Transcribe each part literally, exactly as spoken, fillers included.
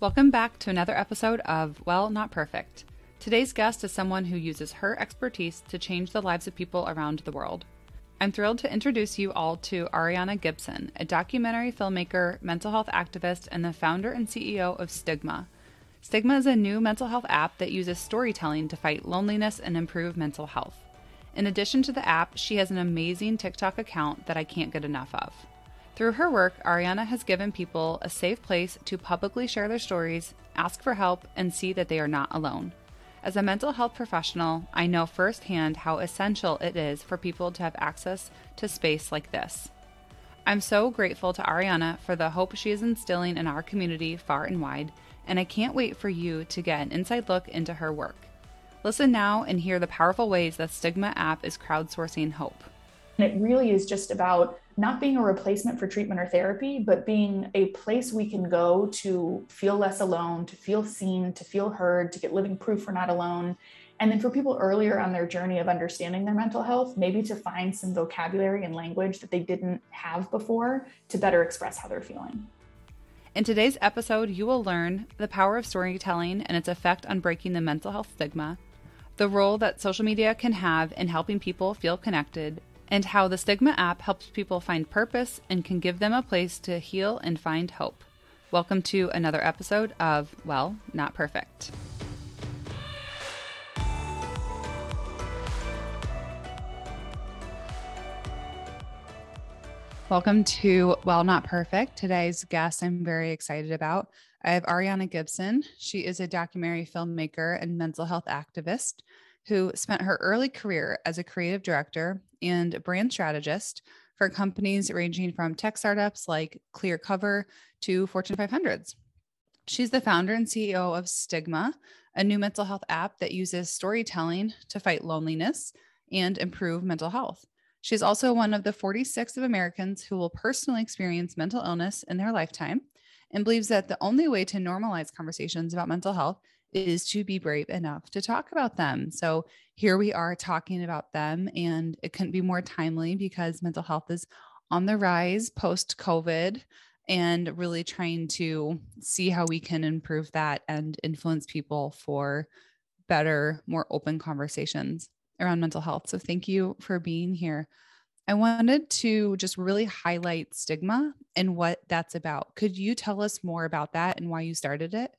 Welcome back to another episode of Well, Not Perfect. Today's guest is someone who uses her expertise to change the lives of people around the world. I'm thrilled to introduce you all to Arianna Gibson, a documentary filmmaker, mental health activist, and the founder and C E O of Stigma. Stigma is a new mental health app that uses storytelling to fight loneliness and improve mental health. In addition to the app, she has an amazing TikTok account that I can't get enough of. Through her work, Arianna has given people a safe place to publicly share their stories, ask for help, and see that they are not alone. As a mental health professional, I know firsthand how essential it is for people to have access to space like this. I'm so grateful to Arianna for the hope she is instilling in our community far and wide, and I can't wait for you to get an inside look into her work. Listen now and hear the powerful ways that Stigma app is crowdsourcing hope. And it really is just about not being a replacement for treatment or therapy, but being a place we can go to feel less alone, to feel seen, to feel heard, to get living proof we're not alone. And then for people earlier on their journey of understanding their mental health, maybe to find some vocabulary and language that they didn't have before to better express how they're feeling. In today's episode, you will learn the power of storytelling and its effect on breaking the mental health stigma, the role that social media can have in helping people feel connected, and how the Stigma app helps people find purpose and can give them a place to heal and find hope. Welcome to another episode of Well, Not Perfect. Welcome to Well, Not Perfect. Today's guest I'm very excited about. I have Arianna Gibson. She is a documentary filmmaker and mental health activist who spent her early career as a creative director and brand strategist for companies ranging from tech startups like Clearcover to Fortune five hundreds. She's the founder and C E O of Stigma, a new mental health app that uses storytelling to fight loneliness and improve mental health. She's also one of the forty-six of Americans who will personally experience mental illness in their lifetime and believes that the only way to normalize conversations about mental health is to be brave enough to talk about them. So here we are talking about them, and it couldn't be more timely because mental health is on the rise post-COVID and really trying to see how we can improve that and influence people for better, more open conversations around mental health. So thank you for being here. I wanted to just really highlight Stigma and what that's about. Could you tell us more about that and why you started it?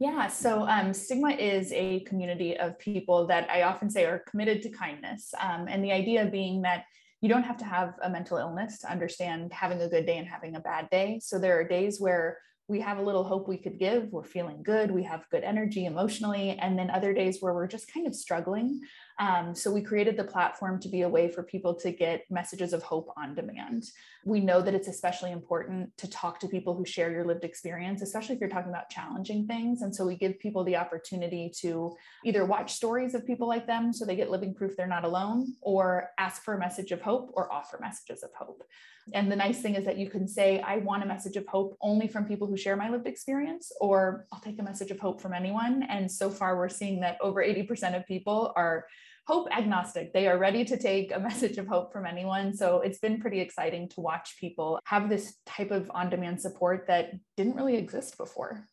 Yeah, so um, Stigma is a community of people that I often say are committed to kindness. Um, and the idea being that you don't have to have a mental illness to understand having a good day and having a bad day. So there are days where we have a little hope we could give, we're feeling good, we have good energy emotionally, and then other days where we're just kind of struggling. Um, so we created the platform to be a way for people to get messages of hope on demand. We know that it's especially important to talk to people who share your lived experience, especially if you're talking about challenging things. And so we give people the opportunity to either watch stories of people like them so they get living proof they're not alone, or ask for a message of hope or offer messages of hope. And the nice thing is that you can say, I want a message of hope only from people who share my lived experience, or I'll take a message of hope from anyone. And so far, we're seeing that over eighty percent of people are hope agnostic. They are ready to take a message of hope from anyone. So it's been pretty exciting to watch people have this type of on-demand support that didn't really exist before.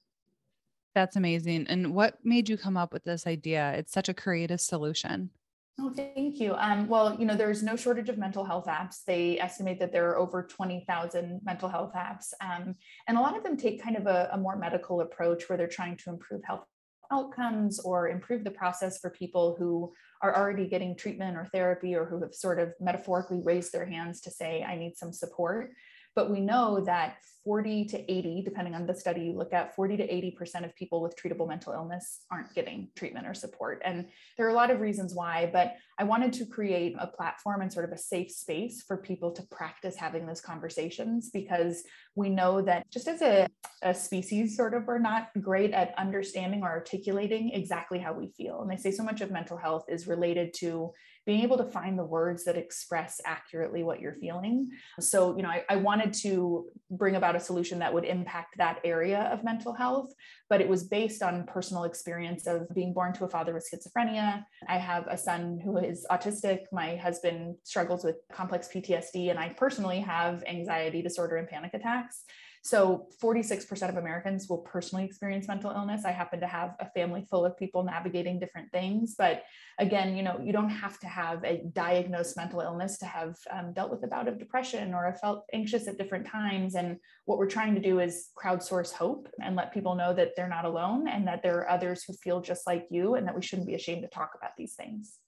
That's amazing. And what made you come up with this idea? It's such a creative solution. Oh, thank you. Um, well, you know, there's no shortage of mental health apps. They estimate that there are over twenty thousand mental health apps. Um, and a lot of them take kind of a, a more medical approach where they're trying to improve health outcomes or improve the process for people who are already getting treatment or therapy, or who have sort of metaphorically raised their hands to say, I need some support. But we know that forty to eighty, depending on the study you look at, forty to eighty percent of people with treatable mental illness aren't getting treatment or support. And there are a lot of reasons why, but I wanted to create a platform and sort of a safe space for people to practice having those conversations, because we know that just as a, a species, sort of, we're not great at understanding or articulating exactly how we feel. And they say so much of mental health is related to being able to find the words that express accurately what you're feeling. So, you know, I, I wanted to bring about a solution that would impact that area of mental health, but it was based on personal experience of being born to a father with schizophrenia. I have a son who is autistic. My husband struggles with complex P T S D, and I personally have anxiety disorder and panic attacks. So forty-six percent of Americans will personally experience mental illness. I happen to have a family full of people navigating different things. But again, you know, you don't have to have a diagnosed mental illness to have um, dealt with a bout of depression or have felt anxious at different times. And what we're trying to do is crowdsource hope and let people know that they're not alone and that there are others who feel just like you and that we shouldn't be ashamed to talk about these things.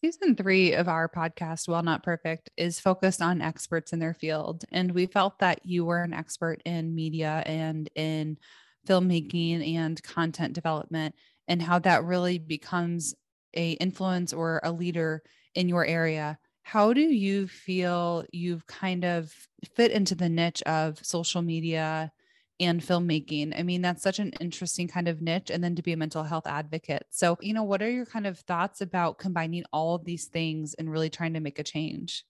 Season three of our podcast, While Not Perfect, is focused on experts in their field. And we felt that you were an expert in media and in filmmaking and content development and how that really becomes a influence or a leader in your area. How do you feel you've kind of fit into the niche of social media and filmmaking? I mean, that's such an interesting kind of niche, and then to be a mental health advocate. So, you know, what are your kind of thoughts about combining all of these things and really trying to make a change?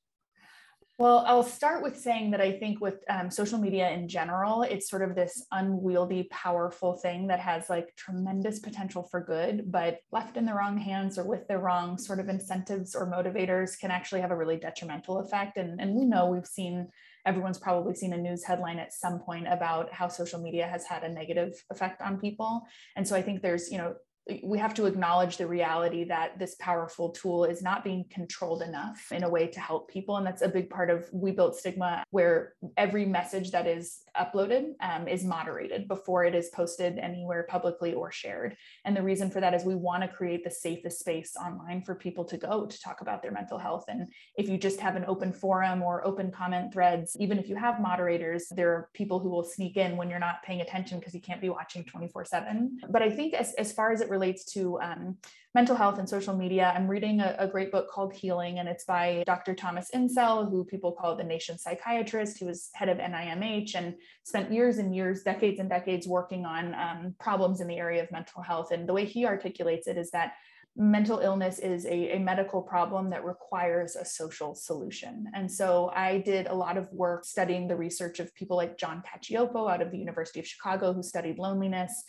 Well, I'll start with saying that I think with um, social media in general, it's sort of this unwieldy, powerful thing that has like tremendous potential for good, but left in the wrong hands or with the wrong sort of incentives or motivators can actually have a really detrimental effect. And, and we know we've seen Everyone's probably seen a news headline at some point about how social media has had a negative effect on people. And so I think there's, you know, we have to acknowledge the reality that this powerful tool is not being controlled enough in a way to help people. And that's a big part of We Built Stigma, where every message that is uploaded um, is moderated before it is posted anywhere publicly or shared. And the reason for that is we want to create the safest space online for people to go to talk about their mental health. And if you just have an open forum or open comment threads, even if you have moderators, there are people who will sneak in when you're not paying attention because you can't be watching twenty-four seven. But I think as, as far as it relates to um, mental health and social media, I'm reading a, a great book called Healing, and it's by Doctor Thomas Insel, who people call the nation's psychiatrist. He was head of N I M H and spent years and years, decades and decades working on um, problems in the area of mental health. And the way he articulates it is that mental illness is a, a medical problem that requires a social solution. And so I did a lot of work studying the research of people like John Cacioppo out of the University of Chicago, who studied loneliness.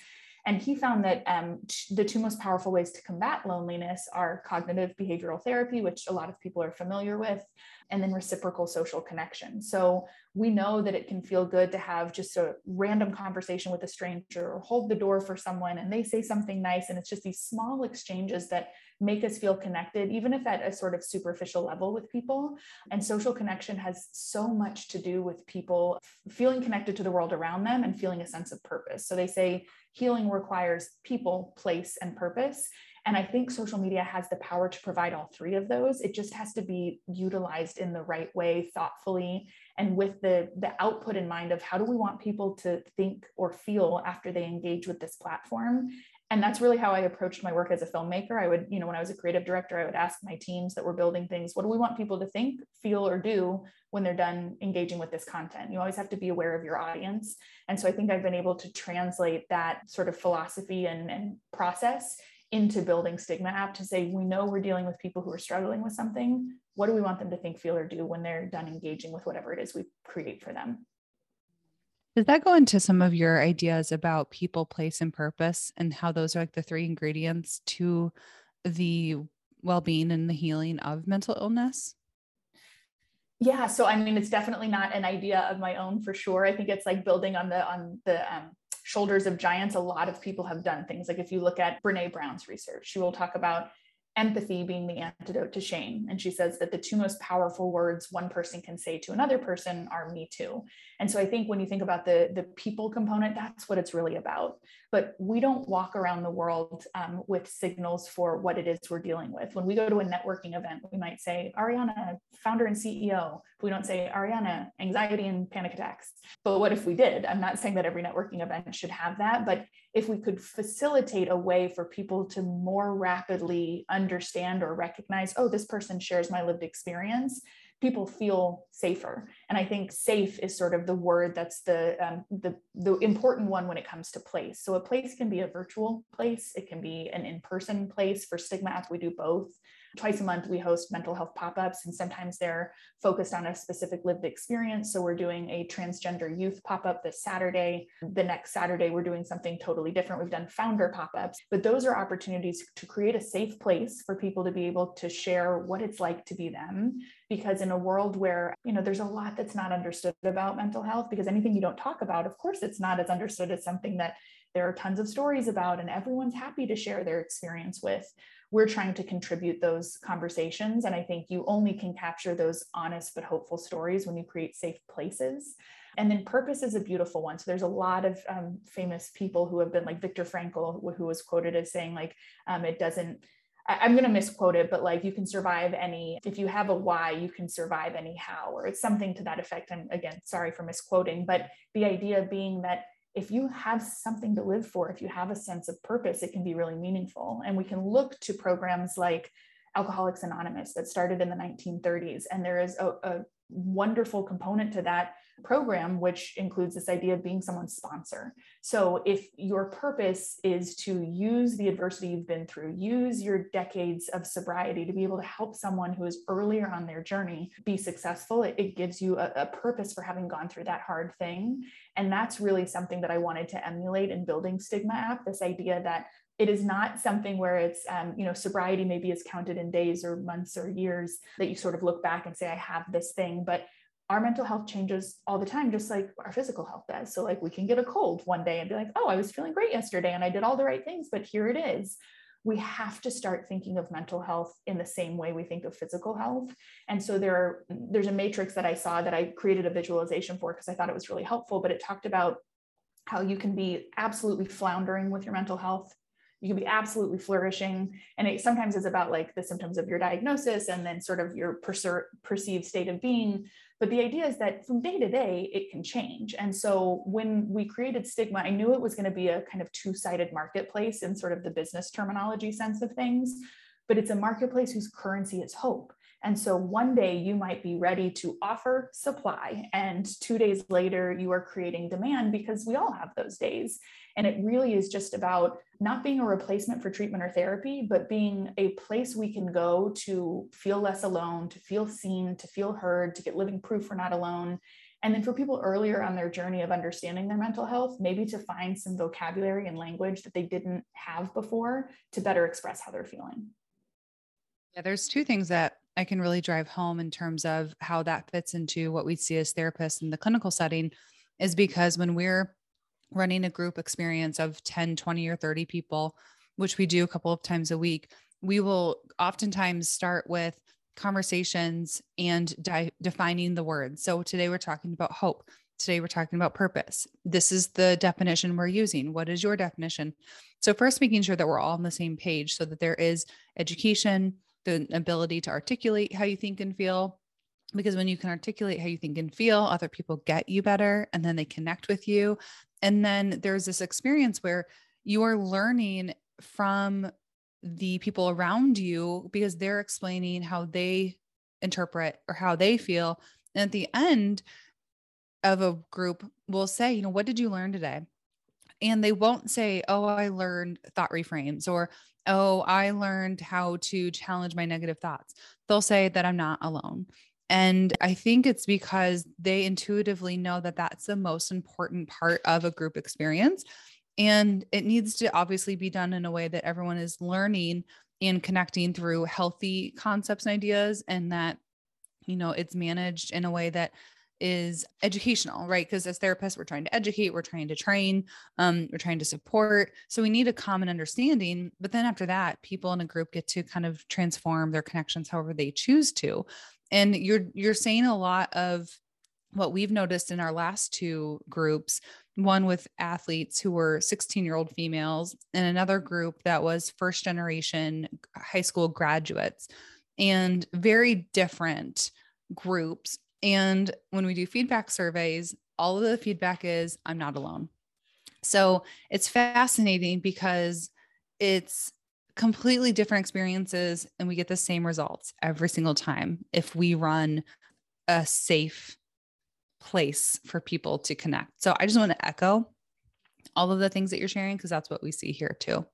And he found that um, t- the two most powerful ways to combat loneliness are cognitive behavioral therapy, which a lot of people are familiar with, and then reciprocal social connection. So we know that it can feel good to have just a random conversation with a stranger or hold the door for someone and they say something nice. And it's just these small exchanges that make us feel connected, even if at a sort of superficial level with people. And social connection has so much to do with people feeling connected to the world around them and feeling a sense of purpose. So they say healing requires people, place, and purpose. And I think social media has the power to provide all three of those. It just has to be utilized in the right way, thoughtfully, and with the, the output in mind of how do we want people to think or feel after they engage with this platform. And that's really how I approached my work as a filmmaker. I would, you know, when I was a creative director, I would ask my teams that were building things, what do we want people to think, feel, or do when they're done engaging with this content? You always have to be aware of your audience. And so I think I've been able to translate that sort of philosophy and, and process into Building Stigma app to say, we know we're dealing with people who are struggling with something. What do we want them to think, feel, or do when they're done engaging with whatever it is we create for them? Does that go into some of your ideas about people, place, and purpose, and how those are like the three ingredients to the well-being and the healing of mental illness? Yeah. So, I mean, it's definitely not an idea of my own for sure. I think it's like building on the, on the, um, shoulders of giants. A lot of people have done things. Like if you look at Brene Brown's research, she will talk about empathy being the antidote to shame. And she says that the two most powerful words one person can say to another person are me too. And so I think when you think about the, the people component, that's what it's really about. But we don't walk around the world um, with signals for what it is we're dealing with. When we go to a networking event, we might say, Arianna, founder and C E O. We don't say, Arianna, anxiety and panic attacks. But what if we did? I'm not saying that every networking event should have that, but if we could facilitate a way for people to more rapidly understand or recognize, oh, this person shares my lived experience, people feel safer. And I think safe is sort of the word that's the, um, the, the important one when it comes to place. So a place can be a virtual place. It can be an in-person place. For Stigma app, we do both. Twice a month, we host mental health pop-ups, and sometimes they're focused on a specific lived experience. So we're doing a transgender youth pop-up this Saturday. The next Saturday, we're doing something totally different. We've done founder pop-ups, but those are opportunities to create a safe place for people to be able to share what it's like to be them. Because in a world where, you know, there's a lot that's not understood about mental health, because anything you don't talk about, of course, it's not as understood as something that there are tons of stories about and everyone's happy to share their experience with. We're trying to contribute those conversations. And I think you only can capture those honest but hopeful stories when you create safe places. And then purpose is a beautiful one. So there's a lot of um, famous people who have been, like Viktor Frankl, who was quoted as saying, like, um, it doesn't, I'm going to misquote it, but like, you can survive any, if you have a why, you can survive any how, or it's something to that effect. And again, sorry for misquoting, but the idea being that if you have something to live for, if you have a sense of purpose, it can be really meaningful. And we can look to programs like Alcoholics Anonymous that started in the nineteen thirties. And there is a, a wonderful component to that program, which includes this idea of being someone's sponsor. So if your purpose is to use the adversity you've been through, use your decades of sobriety to be able to help someone who is earlier on their journey be successful, it, it gives you a, a purpose for having gone through that hard thing. And that's really something that I wanted to emulate in building Stigma App, this idea that it is not something where it's, um, you know, sobriety maybe is counted in days or months or years that you sort of look back and say, I have this thing, but our mental health changes all the time, just like our physical health does. So like we can get a cold one day and be like, oh, I was feeling great yesterday and I did all the right things, but here it is. We have to start thinking of mental health in the same way we think of physical health. And so there, are, there's a matrix that I saw that I created a visualization for because I thought it was really helpful, but it talked about how you can be absolutely floundering with your mental health. You can be absolutely flourishing. And it sometimes is about like the symptoms of your diagnosis and then sort of your perser- perceived state of being. But the idea is that from day to day, it can change. And so when we created Stigma, I knew it was going to be a kind of two-sided marketplace in sort of the business terminology sense of things, but it's a marketplace whose currency is hope. And so one day you might be ready to offer supply, and two days later you are creating demand, because we all have those days. And it really is just about not being a replacement for treatment or therapy, but being a place we can go to feel less alone, to feel seen, to feel heard, to get living proof we're not alone. And then for people earlier on their journey of understanding their mental health, maybe to find some vocabulary and language that they didn't have before to better express how they're feeling. Yeah, there's two things that I can really drive home in terms of how that fits into what we see as therapists in the clinical setting, is because when we're running a group experience of ten, twenty, or thirty people, which we do a couple of times a week, we will oftentimes start with conversations and di- defining the words. So today we're talking about hope. Today we're talking about purpose. This is the definition we're using. What is your definition? So first, making sure that we're all on the same page so that there is education, the ability to articulate how you think and feel, because when you can articulate how you think and feel, other people get you better and then they connect with you. And then there's this experience where you are learning from the people around you because they're explaining how they interpret or how they feel. And at the end of a group, we'll say, you know, what did you learn today? And they won't say, oh, I learned thought reframes, or, oh, I learned how to challenge my negative thoughts. They'll say that I'm not alone. And I think it's because they intuitively know that that's the most important part of a group experience. And it needs to obviously be done in a way that everyone is learning and connecting through healthy concepts and ideas, and that, you know, it's managed in a way that is educational, right? Because as therapists, we're trying to educate, we're trying to train, um, we're trying to support. So we need a common understanding. But then after that, people in a group get to kind of transform their connections however they choose to. And you're, you're saying a lot of what we've noticed in our last two groups, one with athletes who were sixteen year old females, and another group that was first generation high school graduates, and very different groups. And when we do feedback surveys, all of the feedback is, I'm not alone. So it's fascinating because it's completely different experiences, and we get the same results every single time if we run a safe place for people to connect. So I just want to echo all of the things that you're sharing, because that's what we see here too.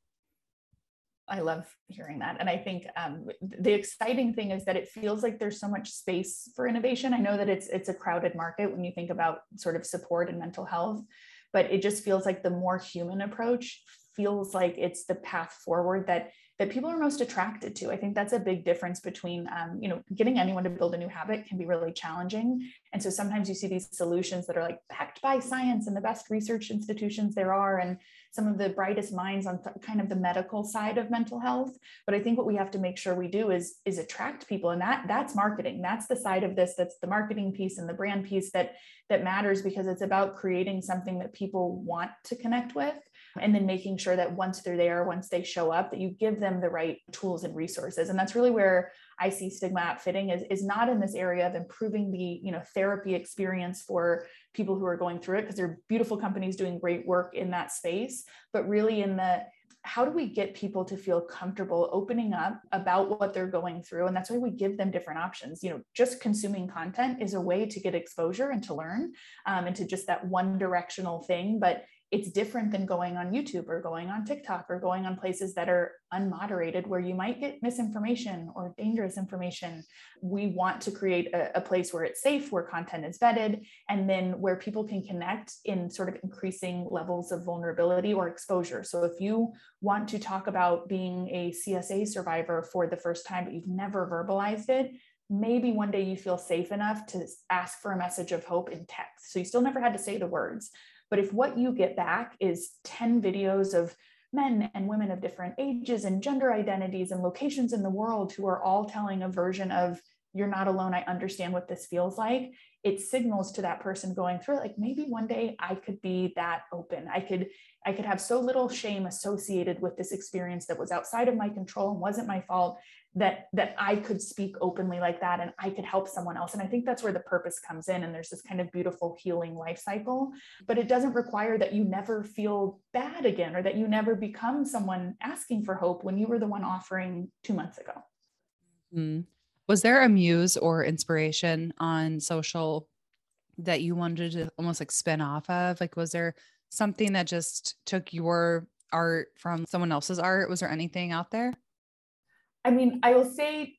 I love hearing that. And I think um, the exciting thing is that it feels like there's so much space for innovation. I know that it's it's a crowded market when you think about sort of support and mental health, but it just feels like the more human approach feels like it's the path forward that that people are most attracted to. I think that's a big difference between, um, you know, getting anyone to build a new habit can be really challenging. And so sometimes you see these solutions that are like backed by science and the best research institutions there are, and some of the brightest minds on th- kind of the medical side of mental health. But I think what we have to make sure we do is, is attract people. And that that's marketing. That's the side of this. That's the marketing piece and the brand piece that, that matters, because it's about creating something that people want to connect with. And then making sure that once they're there, once they show up, that you give them the right tools and resources. And that's really where I see Stigma app fitting is, is not in this area of improving the, you know, therapy experience for people who are going through it, because there are beautiful companies doing great work in that space, but really in the, how do we get people to feel comfortable opening up about what they're going through? And that's why we give them different options. You know, just consuming content is a way to get exposure and to learn, um, and to just that one directional thing. But it's different than going on YouTube or going on TikTok or going on places that are unmoderated, where you might get misinformation or dangerous information. We want to create a, a place where it's safe, where content is vetted, and then where people can connect in sort of increasing levels of vulnerability or exposure. So if you want to talk about being a C S A survivor for the first time, but you've never verbalized it, maybe one day you feel safe enough to ask for a message of hope in text. So you still never had to say the words. But if what you get back is ten videos of men and women of different ages and gender identities and locations in the world who are all telling a version of, you're not alone, I understand what this feels like, it signals to that person going through, like, maybe one day I could be that open. I could, I could have so little shame associated with this experience that was outside of my control and wasn't my fault, that, that I could speak openly like that and I could help someone else. And I think that's where the purpose comes in. And there's this kind of beautiful healing life cycle, but it doesn't require that you never feel bad again, or that you never become someone asking for hope when you were the one offering two months ago. Mm-hmm. Was there a muse or inspiration on social that you wanted to almost like spin off of? Like, was there something that just took your art from someone else's art? Was there anything out there? I mean, I will say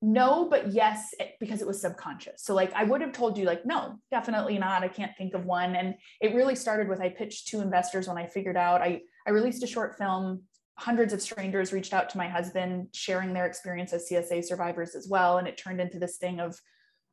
no, but yes, because it was subconscious. So like, I would have told you like, no, definitely not. I can't think of one. And it really started with, I pitched to investors when I figured out, I, I released a short film. Hundreds of strangers reached out to my husband, sharing their experience as C S A survivors as well. And it turned into this thing of,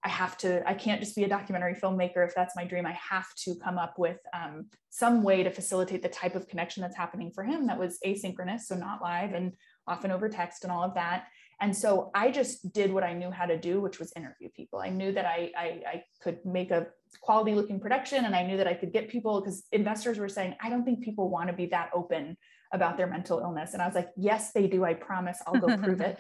I have to, I can't just be a documentary filmmaker if that's my dream. I have to come up with um, some way to facilitate the type of connection that's happening for him that was asynchronous, so not live and often over text and all of that. And so I just did what I knew how to do, which was interview people. I knew that I, I, I could make a quality looking production, and I knew that I could get people, because investors were saying, I don't think people want to be that open about their mental illness. And I was like, yes, they do. I promise I'll go prove it.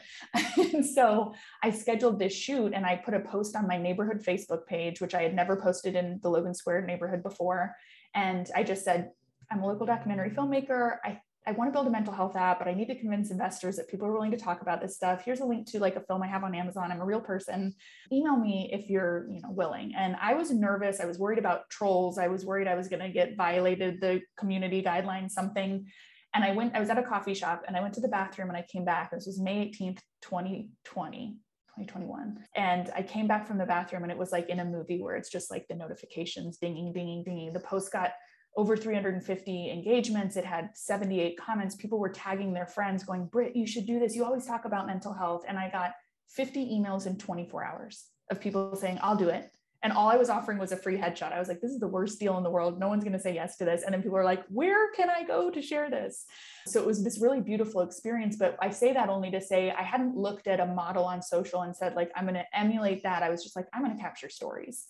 And so I scheduled this shoot and I put a post on my neighborhood Facebook page, which I had never posted in the Logan Square neighborhood before. And I just said, I'm a local documentary filmmaker. I I want to build a mental health app, but I need to convince investors that people are willing to talk about this stuff. Here's a link to like a film I have on Amazon. I'm a real person. Email me if you're, you know, willing. And I was nervous. I was worried about trolls. I was worried I was going to get violated the community guidelines, something. And I went, I was at a coffee shop and I went to the bathroom and I came back. This was May eighteenth, twenty twenty, twenty twenty-one. And I came back from the bathroom and it was like in a movie where it's just like the notifications dinging, dinging, dinging. The post got over three hundred fifty engagements. It had seventy-eight comments. People were tagging their friends going, Britt, you should do this. You always talk about mental health. And I got fifty emails in twenty-four hours of people saying, I'll do it. And all I was offering was a free headshot. I was like, this is the worst deal in the world. No one's going to say yes to this. And then people are like, where can I go to share this? So it was this really beautiful experience. But I say that only to say I hadn't looked at a model on social and said, like, I'm going to emulate that. I was just like, I'm going to capture stories.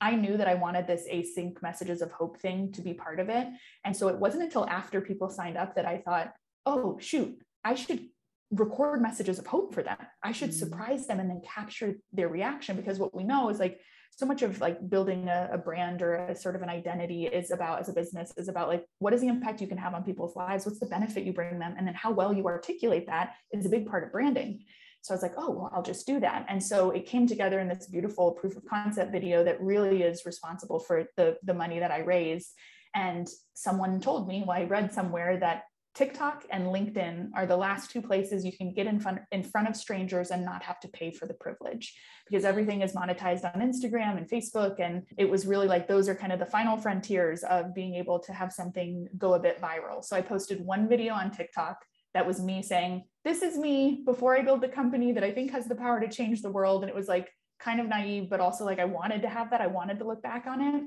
I knew that I wanted this async messages of hope thing to be part of it. And so it wasn't until after people signed up that I thought, oh, shoot, I should record messages of hope for them. I should surprise them and then capture their reaction. Because what we know is like so much of like building a, a brand or a sort of an identity is about, as a business, is about like, what is the impact you can have on people's lives? What's the benefit you bring them? And then how well you articulate that is a big part of branding. So I was like, oh, well, I'll just do that. And so it came together in this beautiful proof of concept video that really is responsible for the, the money that I raised. And someone told me, well, I read somewhere that TikTok and LinkedIn are the last two places you can get in front, in front of strangers and not have to pay for the privilege, because everything is monetized on Instagram and Facebook. And it was really like, those are kind of the final frontiers of being able to have something go a bit viral. So I posted one video on TikTok that was me saying, this is me before I build the company that I think has the power to change the world. And it was like kind of naive, but also like, I wanted to have that. I wanted to look back on it.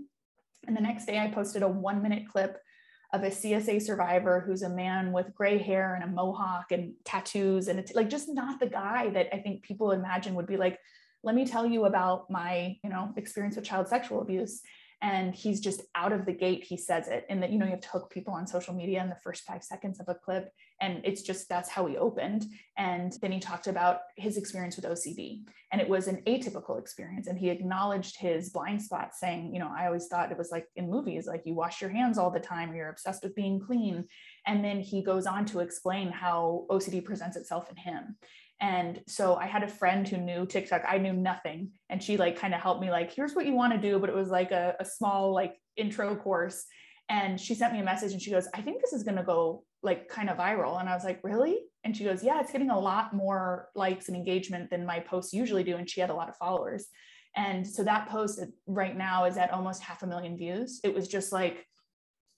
And the next day I posted a one minute clip of a C S A survivor who's a man with gray hair and a mohawk and tattoos. And it's like, just not the guy that I think people imagine would be like, let me tell you about my, you know, experience with child sexual abuse. And he's just out of the gate, he says it. And that, you know, you have to hook people on social media in the first five seconds of a clip. And it's just, that's how he opened. And then he talked about his experience with O C D. And it was an atypical experience. And he acknowledged his blind spots, saying, you know, I always thought it was like in movies, like you wash your hands all the time, or you're obsessed with being clean. And then he goes on to explain how O C D presents itself in him. And so I had a friend who knew TikTok. I knew nothing. And she like kind of helped me like, here's what you want to do. But it was like a, a small like intro course. And she sent me a message and she goes, I think this is going to go like kind of viral. And I was like, really? And she goes, yeah, it's getting a lot more likes and engagement than my posts usually do. And she had a lot of followers. And so that post right now is at almost half a million views. It was just like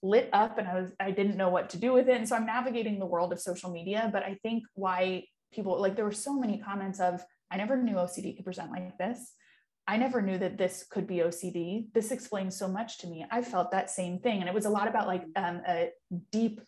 lit up and I was, I didn't know what to do with it. And so I'm navigating the world of social media, but I think why people, like there were so many comments of, I never knew O C D could present like this. I never knew that this could be O C D. This explains so much to me. I felt that same thing. And it was a lot about like um, a deep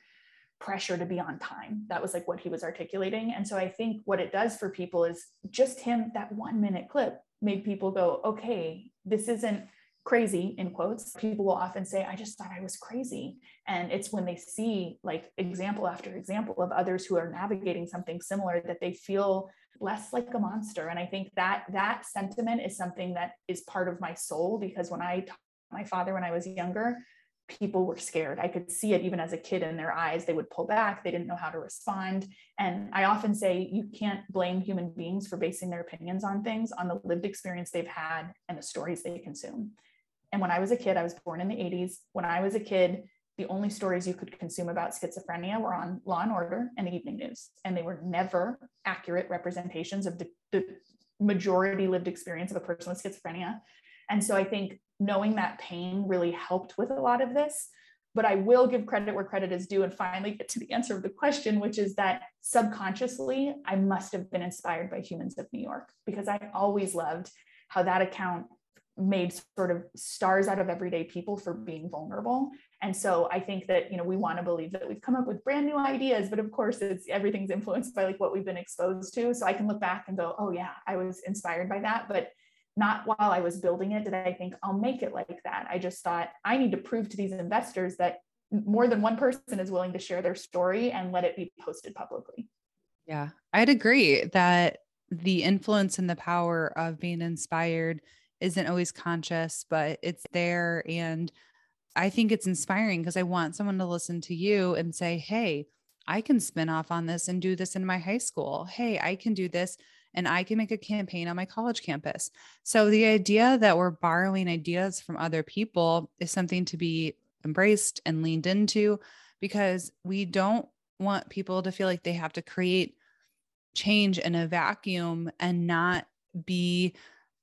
pressure to be on time. That was like what he was articulating. And so I think what it does for people is just him, that one minute clip made people go, okay, this isn't crazy in quotes. People will often say, I just thought I was crazy. And it's when they see like example after example of others who are navigating something similar that they feel less like a monster. And I think that that sentiment is something that is part of my soul, because when I taught my father, when I was younger, people were scared. I could see it even as a kid in their eyes. They would pull back. They didn't know how to respond. And I often say you can't blame human beings for basing their opinions on things on the lived experience they've had and the stories they consume. And when I was a kid, I was born in the eighties. When I was a kid, the only stories you could consume about schizophrenia were on Law and Order and the evening news. And they were never accurate representations of the, the majority lived experience of a person with schizophrenia. And so I think knowing that pain really helped with a lot of this, but I will give credit where credit is due and finally get to the answer of the question, which is that subconsciously, I must have been inspired by Humans of New York, because I always loved how that account made sort of stars out of everyday people for being vulnerable. And so I think that, you know, we want to believe that we've come up with brand new ideas, but of course it's everything's influenced by like what we've been exposed to. So I can look back and go, oh yeah, I was inspired by that, but not while I was building it did I think I'll make it like that. I just thought I need to prove to these investors that more than one person is willing to share their story and let it be posted publicly. Yeah, I'd agree that the influence and the power of being inspired isn't always conscious, but it's there. And I think it's inspiring because I want someone to listen to you and say, hey, I can spin off on this and do this in my high school. Hey, I can do this and I can make a campaign on my college campus. So the idea that we're borrowing ideas from other people is something to be embraced and leaned into, because we don't want people to feel like they have to create change in a vacuum and not be,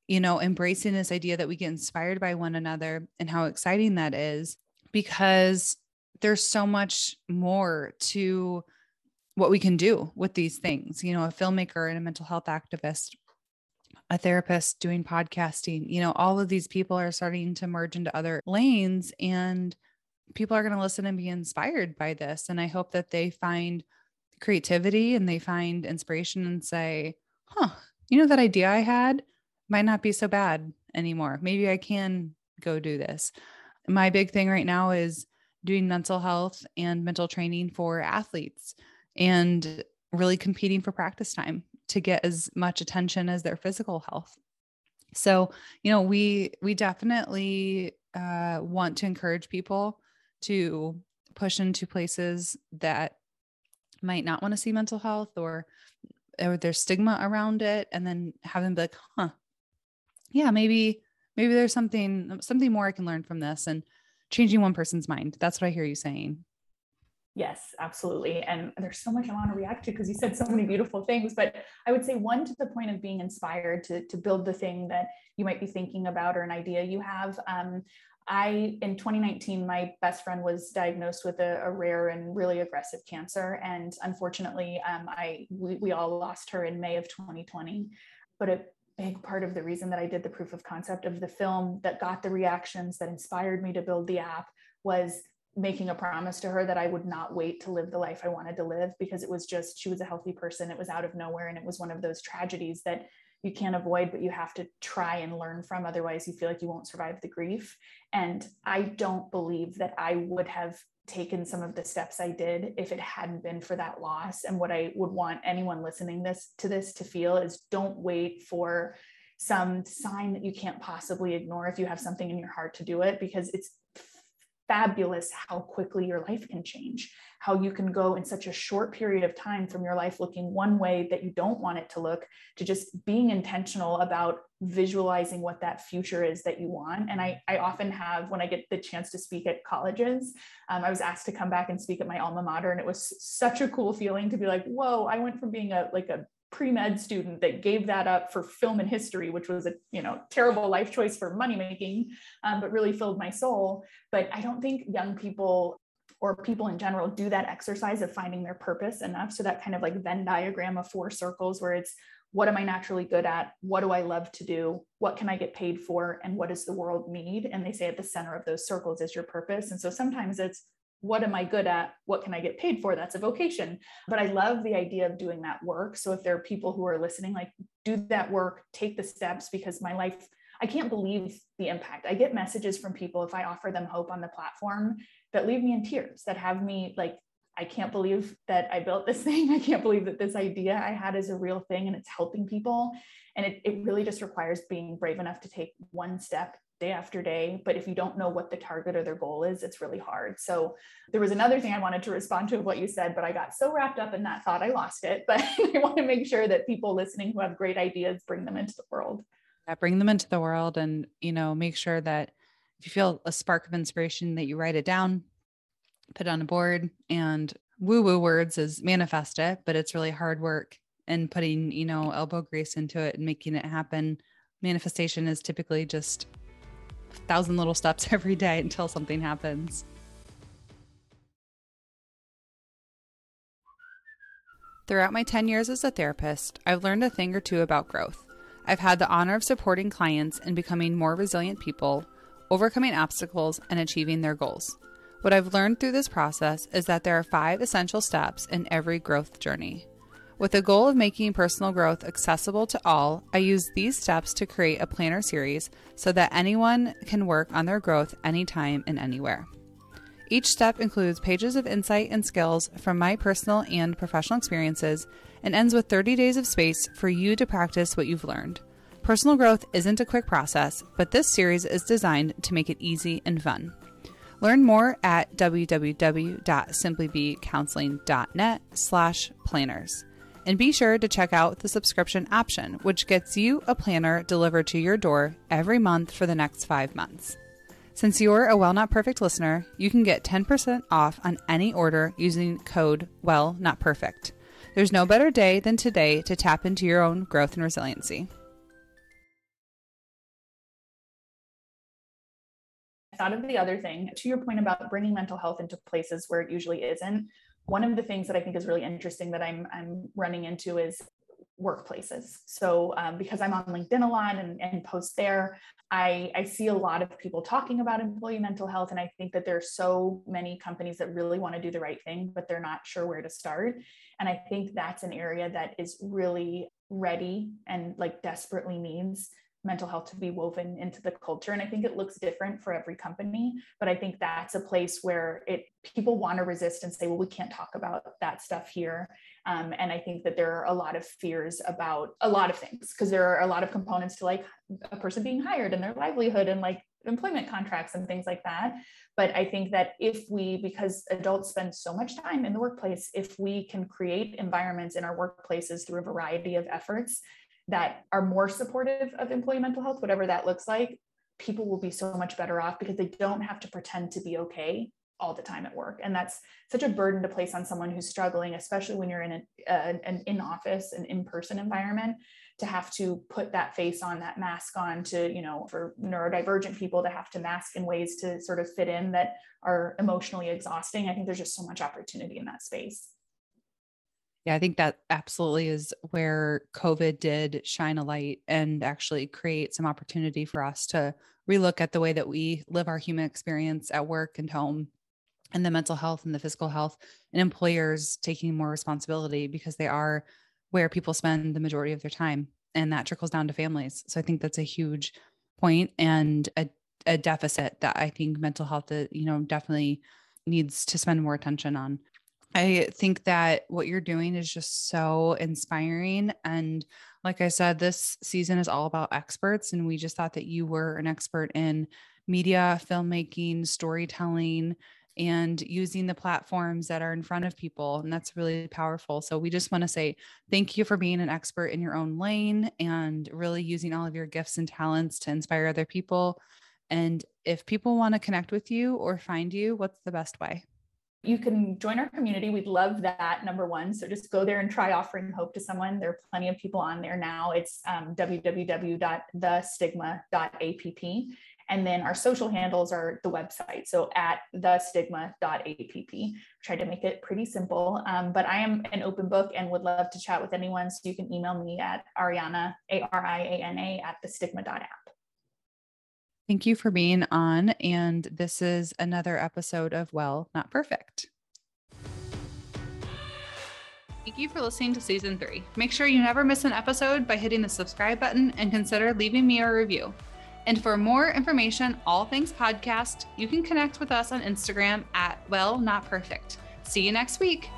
you know, embracing this idea that we get inspired by one another and how exciting that is, because there's so much more to what we can do with these things. You know, a filmmaker and a mental health activist, a therapist doing podcasting, you know, all of these people are starting to merge into other lanes and people are going to listen and be inspired by this. And I hope that they find creativity and they find inspiration and say, huh, you know, that idea I had might not be so bad anymore. Maybe I can go do this. My big thing right now is doing mental health and mental training for athletes and really competing for practice time to get as much attention as their physical health. So, you know, we, we definitely uh, want to encourage people to push into places that might not want to see mental health or, or there's stigma around it. And then have them be like, huh, yeah, maybe, maybe there's something, something more I can learn from this, and changing one person's mind. That's what I hear you saying. Yes, absolutely. And there's so much I want to react to because you said so many beautiful things, but I would say one, to the point of being inspired to, to build the thing that you might be thinking about or an idea you have. Um, I, in twenty nineteen, my best friend was diagnosed with a, a rare and really aggressive cancer. And unfortunately, um, I, we, we all lost her in May of twenty twenty, but it big part of the reason that I did the proof of concept of the film that got the reactions that inspired me to build the app was making a promise to her that I would not wait to live the life I wanted to live, because it was just, she was a healthy person. It was out of nowhere. And it was one of those tragedies that you can't avoid, but you have to try and learn from. Otherwise you feel like you won't survive the grief. And I don't believe that I would have taken some of the steps I did if it hadn't been for that loss. And what I would want anyone listening this to this to feel is, don't wait for some sign that you can't possibly ignore. If you have something in your heart to do it, because it's fabulous how quickly your life can change, how you can go in such a short period of time from your life looking one way that you don't want it to look, to just being intentional about visualizing what that future is that you want. And I, I often have, when I get the chance to speak at colleges, um, I was asked to come back and speak at my alma mater. And it was such a cool feeling to be like, whoa, I went from being a like a pre-med student that gave that up for film and history, which was a you know terrible life choice for money making, um, but really filled my soul. But I don't think young people or people in general do that exercise of finding their purpose enough. So that kind of like Venn diagram of four circles where it's, what am I naturally good at? What do I love to do? What can I get paid for? And what does the world need? And they say at the center of those circles is your purpose. And so sometimes it's, what am I good at? What can I get paid for? That's a vocation. But I love the idea of doing that work. So if there are people who are listening, like, do that work, take the steps, because my life, I can't believe the impact. I get messages from people if I offer them hope on the platform that leave me in tears, that have me like, I can't believe that I built this thing. I can't believe that this idea I had is a real thing and it's helping people. And it, it really just requires being brave enough to take one step day after day. But if you don't know what the target or their goal is, it's really hard. So there was another thing I wanted to respond to of what you said, but I got so wrapped up in that thought, I lost it. But I want to make sure that people listening who have great ideas, bring them into the world. Yeah, bring them into the world and, you know, make sure that if you feel a spark of inspiration that you write it down, put it on a board, and woo-woo words is manifest it, but it's really hard work and putting, you know, elbow grease into it and making it happen. Manifestation is typically just thousand little steps every day until something happens. Throughout my ten years as a therapist, I've learned a thing or two about growth. I've had the honor of supporting clients in becoming more resilient people, overcoming obstacles, and achieving their goals. What I've learned through this process is that there are five essential steps in every growth journey. With the goal of making personal growth accessible to all, I use these steps to create a planner series so that anyone can work on their growth anytime and anywhere. Each step includes pages of insight and skills from my personal and professional experiences and ends with thirty days of space for you to practice what you've learned. Personal growth isn't a quick process, but this series is designed to make it easy and fun. Learn more at w w w dot simply be counseling dot net slash planners. And be sure to check out the subscription option, which gets you a planner delivered to your door every month for the next five months. Since you're a Well Not Perfect listener, you can get ten percent off on any order using code Well Not Perfect. There's no better day than today to tap into your own growth and resiliency. I thought of the other thing, to your point about bringing mental health into places where it usually isn't. One of the things that I think is really interesting that I'm I'm running into is workplaces. So um, because I'm on LinkedIn a lot and, and post there, I, I see a lot of people talking about employee mental health. And I think that there are so many companies that really want to do the right thing, but they're not sure where to start. And I think that's an area that is really ready and like desperately needs mental health to be woven into the culture. And I think it looks different for every company, but I think that's a place where it people want to resist and say, well, we can't talk about that stuff here. Um, and I think that there are a lot of fears about a lot of things, because there are a lot of components to like a person being hired and their livelihood and like employment contracts and things like that. But I think that if we, because adults spend so much time in the workplace, if we can create environments in our workplaces through a variety of efforts that are more supportive of employee mental health, whatever that looks like, people will be so much better off because they don't have to pretend to be okay all the time at work. And that's such a burden to place on someone who's struggling, especially when you're in an, uh, an in-office, an in-person environment, to have to put that face on, that mask on, to, you know, for neurodivergent people to have to mask in ways to sort of fit in that are emotionally exhausting. I think there's just so much opportunity in that space. Yeah, I think that absolutely is where COVID did shine a light and actually create some opportunity for us to relook at the way that we live our human experience at work and home, and the mental health and the physical health, and employers taking more responsibility because they are where people spend the majority of their time, and that trickles down to families. So I think that's a huge point and a, a deficit that I think mental health, you know, definitely needs to spend more attention on. I think that what you're doing is just so inspiring. And like I said, this season is all about experts. And we just thought that you were an expert in media, filmmaking, storytelling, and using the platforms that are in front of people. And that's really powerful. So we just want to say thank you for being an expert in your own lane and really using all of your gifts and talents to inspire other people. And if people want to connect with you or find you, what's the best way? You can join our community. We'd love that, number one. So just go there and try offering hope to someone. There are plenty of people on there now. It's um, w w w dot the stigma dot app. And then our social handles are the website. So at the stigma dot app. Tried to make it pretty simple, um, but I am an open book and would love to chat with anyone. So you can email me at Arianna, A R I A N A, at the stigma dot app. Thank you for being on. And this is another episode of Well, Not Perfect. Thank you for listening to season three. Make sure you never miss an episode by hitting the subscribe button and consider leaving me a review. And for more information, all things podcast, you can connect with us on Instagram at Well Not Perfect. See you next week.